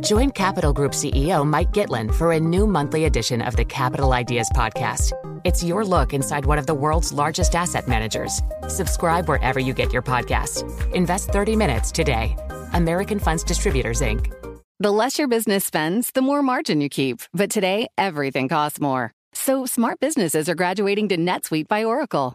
Join Capital Group CEO Mike Gitlin for a new monthly edition of the Capital Ideas Podcast. It's your look inside one of the world's largest asset managers. Subscribe wherever you get your podcasts. Invest 30 minutes today. American Funds Distributors, Inc. The less your business spends, the more margin you keep. But today, everything costs more. So smart businesses are graduating to NetSuite by Oracle.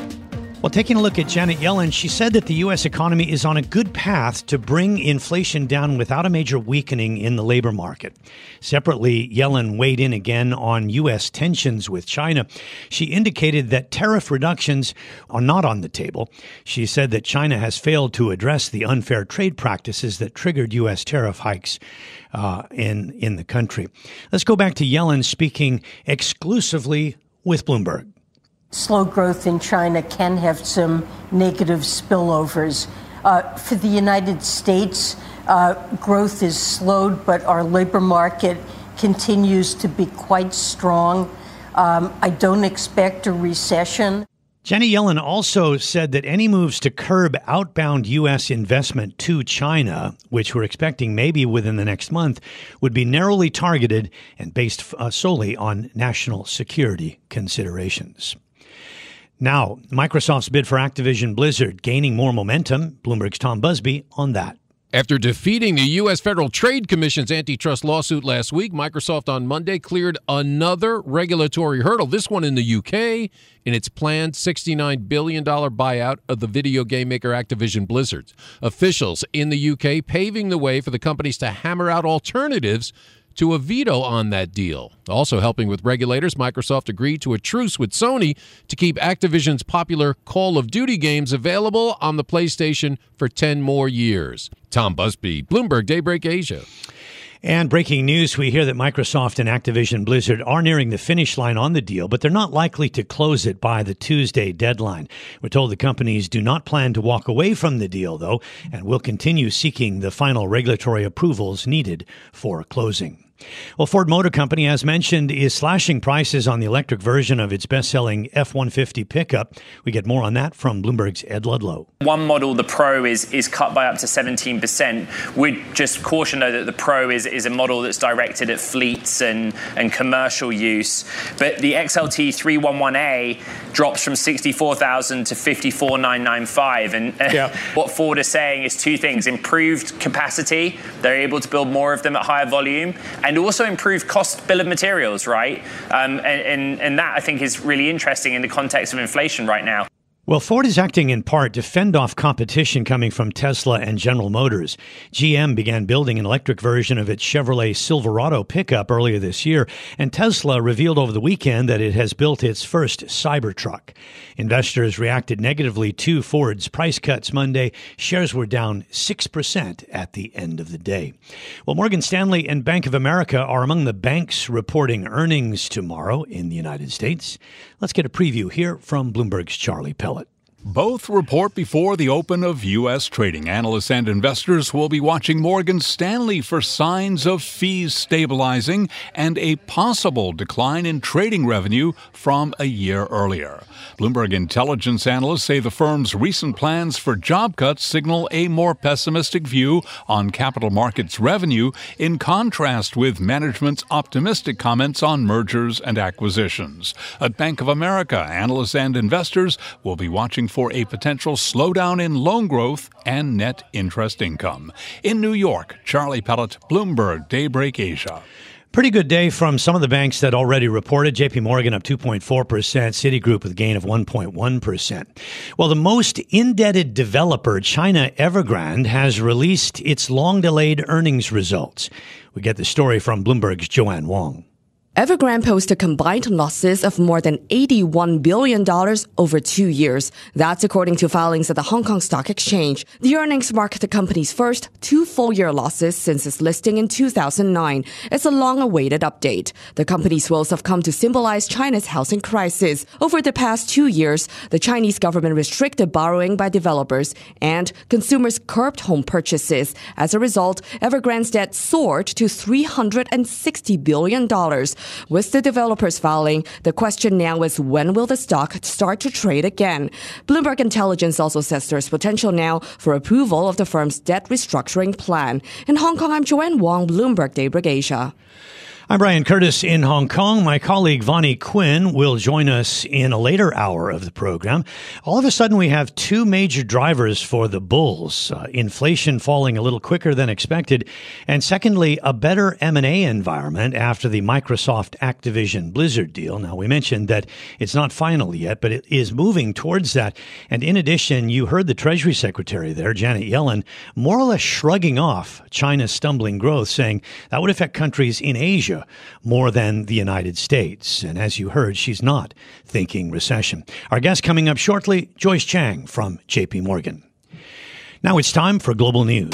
Well, taking a look at Janet Yellen, she said that the U.S. economy is on a good path to bring inflation down without a major weakening in the labor market. Separately, Yellen weighed in again on U.S. tensions with China. She indicated that tariff reductions are not on the table. She said that China has failed to address the unfair trade practices that triggered U.S. tariff hikes in the country. Let's go back to Yellen speaking exclusively with Bloomberg. Slow growth in China can have some negative spillovers. For the United States, growth is slowed, but our labor market continues to be quite strong. I don't expect a recession. Janet Yellen also said that any moves to curb outbound U.S. investment to China, which we're expecting maybe within the next month, would be narrowly targeted and based solely on national security considerations. Now, Microsoft's bid for Activision Blizzard gaining more momentum. Bloomberg's Tom Busby on that. After defeating the U.S. Federal Trade Commission's antitrust lawsuit last week, Microsoft on Monday cleared another regulatory hurdle, this one in the U.K., in its planned $69 billion buyout of the video game maker Activision Blizzard. Officials in the U.K. paving the way for the companies to hammer out alternatives to a veto on that deal. Also helping with regulators, Microsoft agreed to a truce with Sony to keep Activision's popular Call of Duty games available on the PlayStation for 10 more years. Tom Busby, Bloomberg Daybreak Asia. And breaking news, we hear that Microsoft and Activision Blizzard are nearing the finish line on the deal, but they're not likely to close it by the Tuesday deadline. We're told the companies do not plan to walk away from the deal, though, and will continue seeking the final regulatory approvals needed for closing. Well, Ford Motor Company, as mentioned, is slashing prices on the electric version of its best-selling F-150 pickup. We get more on that from Bloomberg's Ed Ludlow. One model, the Pro, is cut by up to 17%. We'd just caution, though, that the Pro is a model that's directed at fleets and commercial use. But the XLT 311A drops from $64,000 to $54,995. And what Ford is saying is two things. Improved capacity. They're able to build more of them at higher volume. And also improve cost bill of materials, right? And that, I think, is really interesting in the context of inflation right now. Well, Ford is acting in part to fend off competition coming from Tesla and General Motors. GM began building an electric version of its Chevrolet Silverado pickup earlier this year, and Tesla revealed over the weekend that it has built its first Cybertruck. Investors reacted negatively to Ford's price cuts Monday. Shares were down 6% at the end of the day. Well, Morgan Stanley and Bank of America are among the banks reporting earnings tomorrow in the United States. Let's get a preview here from Bloomberg's Charlie Pellett. Both report before the open of U.S. trading. Analysts and investors will be watching Morgan Stanley for signs of fees stabilizing and a possible decline in trading revenue from a year earlier. Bloomberg intelligence analysts say the firm's recent plans for job cuts signal a more pessimistic view on capital markets revenue, in contrast with management's optimistic comments on mergers and acquisitions. At Bank of America, analysts and investors will be watching for a potential slowdown in loan growth and net interest income. In New York, Charlie Pellett, Bloomberg Daybreak Asia. Pretty good day from some of the banks that already reported. J.P. Morgan up 2.4%, Citigroup with a gain of 1.1%. Well, the most indebted developer, China Evergrande, has released its long-delayed earnings results. We get the story from Bloomberg's Joanne Wong. Evergrande posted combined losses of more than $81 billion over 2 years. That's according to filings at the Hong Kong Stock Exchange. The earnings marked the company's first 2 full-year losses since its listing in 2009. It's a long-awaited update. The company's woes have come to symbolize China's housing crisis. Over the past 2 years, the Chinese government restricted borrowing by developers and consumers curbed home purchases. As a result, Evergrande's debt soared to $360 billion. With the developers filing, the question now is when will the stock start to trade again? Bloomberg Intelligence also says there's potential now for approval of the firm's debt restructuring plan. In Hong Kong, I'm Joanne Wong, Bloomberg Daybreak Asia. I'm Brian Curtis in Hong Kong. My colleague Vonnie Quinn will join us in a later hour of the program. All of a sudden, we have 2 major drivers for the bulls. Inflation falling a little quicker than expected. And secondly, a better M&A environment after the Microsoft Activision Blizzard deal. Now, we mentioned that it's not final yet, but it is moving towards that. And in addition, you heard the Treasury Secretary there, Janet Yellen, more or less shrugging off China's stumbling growth, saying that would affect countries in Asia more than the United States. And as you heard, she's not thinking recession. Our guest coming up shortly, Joyce Chang from J.P. Morgan. Now it's time for Global News.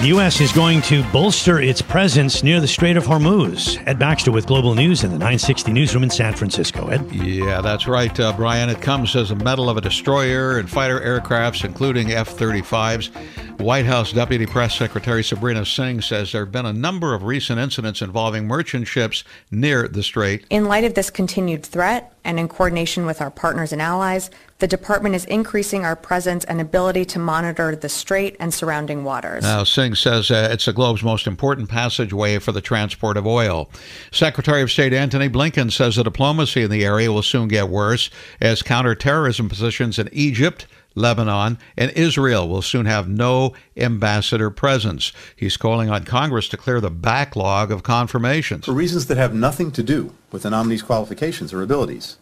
The U.S. is going to bolster its presence near the Strait of Hormuz. Ed Baxter with Global News in the 960 newsroom in San Francisco. Ed? Yeah, that's right, Brian. It comes as a medal of a destroyer and fighter aircrafts, including F-35s. White House Deputy Press Secretary Sabrina Singh says there have been a number of recent incidents involving merchant ships near the strait. In light of this continued threat, and in coordination with our partners and allies, the department is increasing our presence and ability to monitor the strait and surrounding waters. Now, Singh says it's the globe's most important passageway for the transport of oil. Secretary of State Antony Blinken says the diplomacy in the area will soon get worse as counterterrorism positions in Egypt, Lebanon, and Israel will soon have no ambassador presence. He's calling on Congress to clear the backlog of confirmations. For reasons that have nothing to do with the nominee's qualifications or abilities,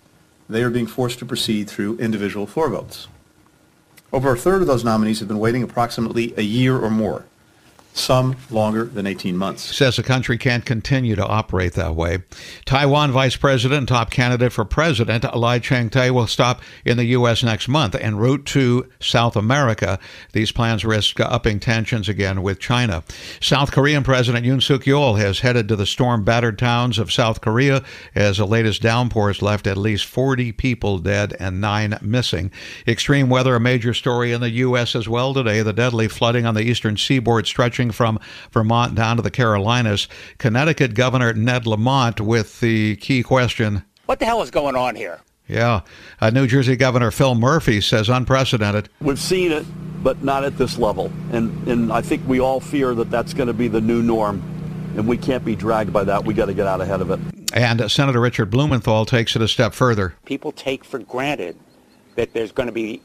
they are being forced to proceed through individual floor votes. Over a third of those nominees have been waiting approximately a year or more, some longer than 18 months. Says the country can't continue to operate that way. Taiwan Vice President and top candidate for president, Lai Ching-te, will stop in the U.S. next month en route to South America. These plans risk upping tensions again with China. South Korean President Yoon Suk-yeol has headed to the storm-battered towns of South Korea as the latest downpours left at least 40 people dead and 9 missing. Extreme weather, a major story in the U.S. as well today. The deadly flooding on the eastern seaboard stretching from Vermont down to the Carolinas. Connecticut Governor Ned Lamont with the key question. What the hell is going on here? Yeah. New Jersey Governor Phil Murphy says unprecedented. We've seen it, but not at this level. And I think we all fear that that's going to be the new norm. And we can't be dragged by that. We got to get out ahead of it. And Senator Richard Blumenthal takes it a step further. People take for granted that there's going to be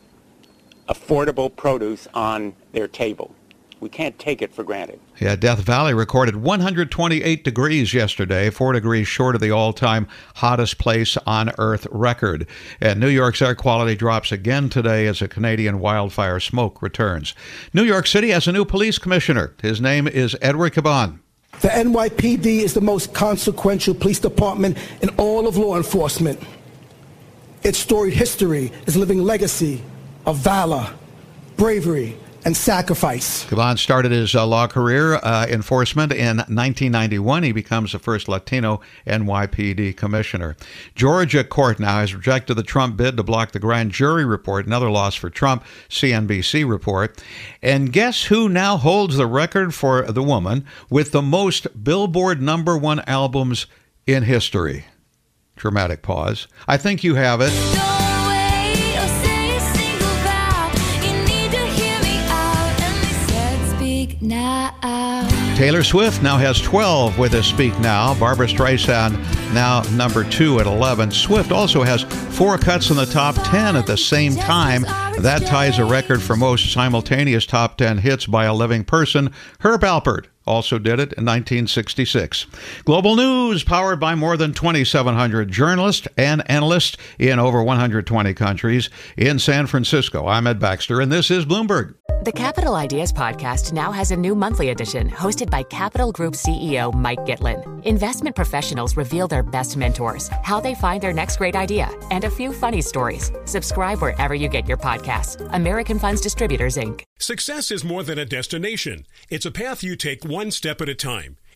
affordable produce on their table. We can't take it for granted. Yeah, Death Valley recorded 128 degrees yesterday, 4 degrees short of the all-time hottest place on Earth record. And New York's air quality drops again today as a Canadian wildfire smoke returns. New York City has a new police commissioner. His name is Edward Caban. The NYPD is the most consequential police department in all of law enforcement. Its storied history is a living legacy of valor, bravery, and sacrifice. Caban started his law career enforcement in 1991. He becomes the first Latino NYPD commissioner. Georgia court now has rejected the Trump bid to block the grand jury report, another loss for Trump, CNBC report. And guess who now holds the record for the woman with the most Billboard #1 albums in history? Dramatic pause. I think you have it. No! Taylor Swift now has 12 with a Speak Now. Barbra Streisand now #2 at 11. Swift also has 4 cuts in the top 10 at the same time. That ties a record for most simultaneous top 10 hits by a living person. Herb Alpert also did it in 1966. Global News, powered by more than 2,700 journalists and analysts in over 120 countries. In San Francisco, I'm Ed Baxter, and this is Bloomberg. The Capital Ideas Podcast now has a new monthly edition hosted by Capital Group CEO Mike Gitlin. Investment professionals reveal their best mentors, how they find their next great idea, and a few funny stories. Subscribe wherever you get your podcasts. American Funds Distributors, Inc. Success is more than a destination. It's a path you take one step at a time.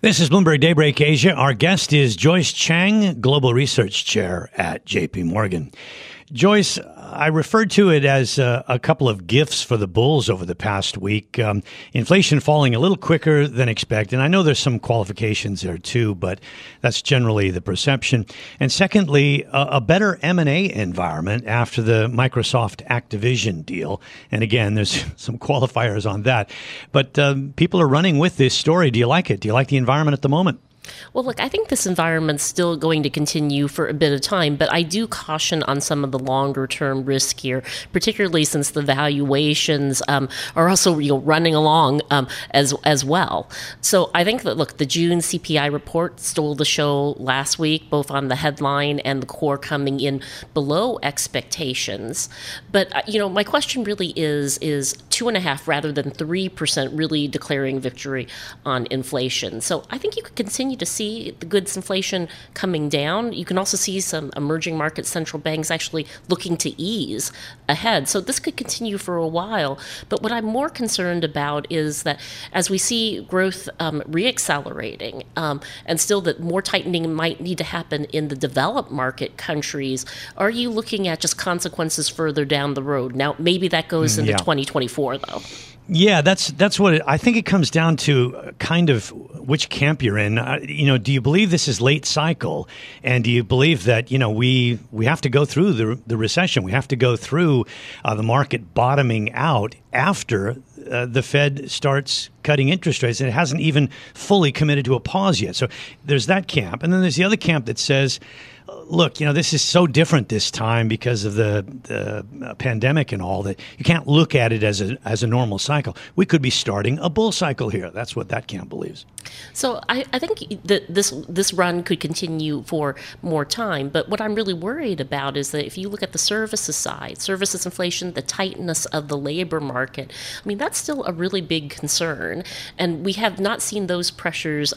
This is Bloomberg Daybreak Asia. Our guest is Joyce Chang, Global Research Chair at J.P. Morgan. Joyce, I referred to it as a couple of gifts for the bulls over the past week. Inflation falling a little quicker than expected. And I know there's some qualifications there, too, but that's generally the perception. And secondly, a better M&A environment after the Microsoft Activision deal. And again, there's some qualifiers on that. But people are running with this story. Do you like it? Do you like the environment at the moment? Well, look, I think this environment's still going to continue for a bit of time, but I do caution on some of the longer-term risk here, particularly since the valuations are also running along as well. So I think that, look, the June CPI report stole the show last week, both on the headline and the core coming in below expectations. But, my question really is 2.5% rather than 3% really declaring victory on inflation? So I think you could continue to see the goods inflation coming down. You can also see some emerging market central banks actually looking to ease ahead. So this could continue for a while. But what I'm more concerned about is that as we see growth reaccelerating and still that more tightening might need to happen in the developed market countries, are you looking at just consequences further down the road? Now, maybe that goes into 2024, though. Yeah, that's what I think it comes down to, kind of which camp you're in. Do you believe this is late cycle? And do you believe that, we have to go through the recession? We have to go through the market bottoming out after the Fed starts cutting interest rates. And it hasn't even fully committed to a pause yet. So there's that camp. And then there's the other camp that says, look, this is so different this time because of the pandemic and all that. You can't look at it as a normal cycle. We could be starting a bull cycle here. That's what that camp believes. So I think that this run could continue for more time. But what I'm really worried about is that if you look at the services side, services inflation, the tightness of the labor market, that's still a really big concern. And we have not seen those pressures,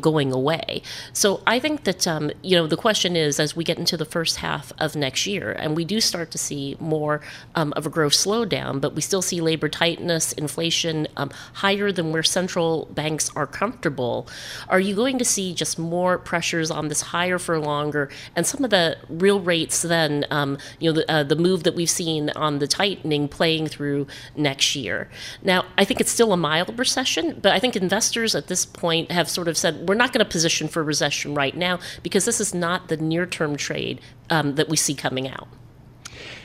going away. So I think that, the question is as we get into the first half of next year, and we do start to see more of a growth slowdown, but we still see labor tightness, inflation higher than where central banks are comfortable, are you going to see just more pressures on this higher for longer? And some of the real rates then, the move that we've seen on the tightening playing through next year. Now, I think it's still a mild recession, but I think investors at this point have sort of said, we're not going to position for recession right now because this is not the near-term trade that we see coming out.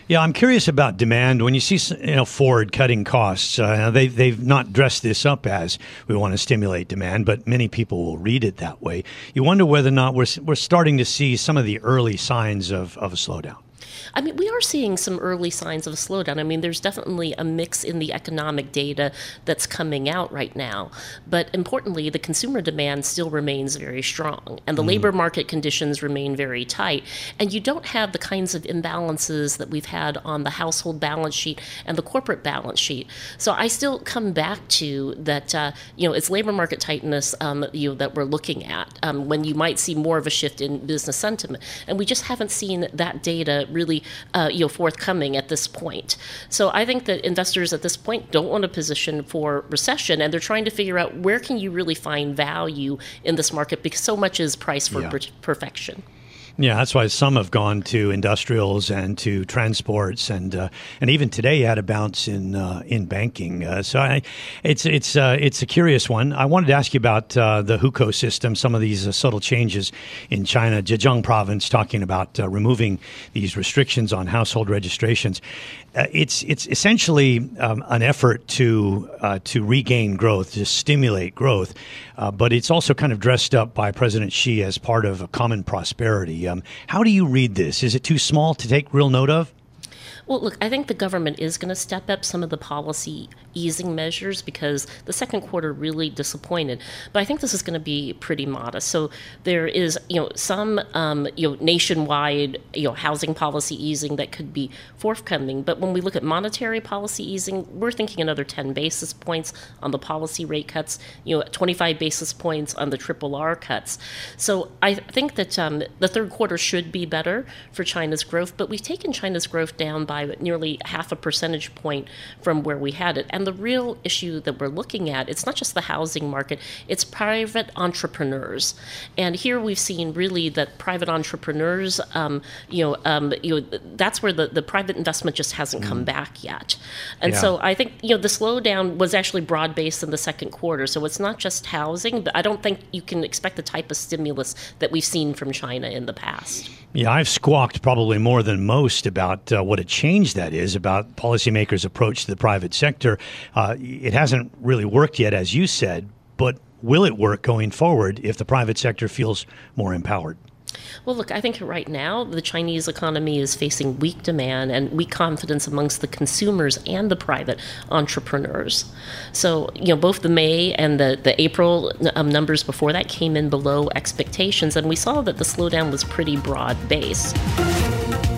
Yeah, I'm curious about demand. When you see, Ford cutting costs, they've not dressed this up as we want to stimulate demand, but many people will read it that way. You wonder whether or not we're starting to see some of the early signs of a slowdown. I mean, we are seeing some early signs of a slowdown. I mean, there's definitely a mix in the economic data that's coming out right now. But importantly, the consumer demand still remains very strong, and the labor market conditions remain very tight. And you don't have the kinds of imbalances that we've had on the household balance sheet and the corporate balance sheet. So I still come back to that, you know, it's labor market tightness you know, that we're looking at when you might see more of a shift in business sentiment. And we just haven't seen that data really you know, forthcoming at this point. So I think that investors at this point don't want to position for recession, and they're trying to figure out where can you really find value in this market, because so much is priced for perfection. Yeah, that's why some have gone to industrials and to transports, and even today had a bounce in banking. So it's a curious one. I wanted to ask you about the hukou system, some of these subtle changes in China, Zhejiang province, talking about removing these restrictions on household registrations. It's essentially an effort to regain growth, to stimulate growth, but it's also kind of dressed up by President Xi as part of a common prosperity. How do you read this? Is it too small to take real note of? Well, look, I think the government is going to step up some of the policy easing measures because the second quarter really disappointed. But I think this is going to be pretty modest. So there is, you know, some you know, nationwide, you know, housing policy easing that could be forthcoming. But when we look at monetary policy easing, we're thinking another 10 basis points on the policy rate cuts, you know, 25 basis points on the RRR cuts. So I think that the third quarter should be better for China's growth, but we've taken China's growth down by nearly half a percentage point from where we had it. And the real issue that we're looking at, it's not just the housing market, it's private entrepreneurs. And here we've seen really that private entrepreneurs, you know, that's where the private investment just hasn't come back yet. And so I think, you know, the slowdown was actually broad-based in the second quarter. So it's not just housing, but I don't think you can expect the type of stimulus that we've seen from China in the past. Yeah, I've squawked probably more than most about what a change that is, about policymakers' approach to the private sector. It hasn't really worked yet, as you said, but will it work going forward if the private sector feels more empowered? Well, look, I think right now the Chinese economy is facing weak demand and weak confidence amongst the consumers and the private entrepreneurs. So, you know, both the May and the April numbers before that came in below expectations, and we saw that the slowdown was pretty broad-based.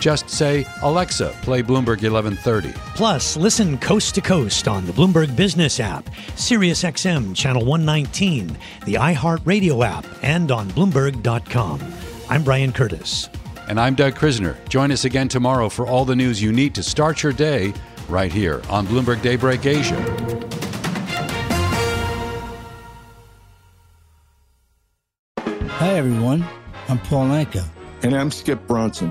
Just say, Alexa, play Bloomberg 1130. Plus, listen coast to coast on the Bloomberg Business app, SiriusXM Channel 119, the iHeartRadio app, and on Bloomberg.com. I'm Brian Curtis. And I'm Doug Krisner. Join us again tomorrow for all the news you need to start your day right here on Bloomberg Daybreak Asia. Hi, everyone. I'm Paul Anka. And I'm Skip Bronson.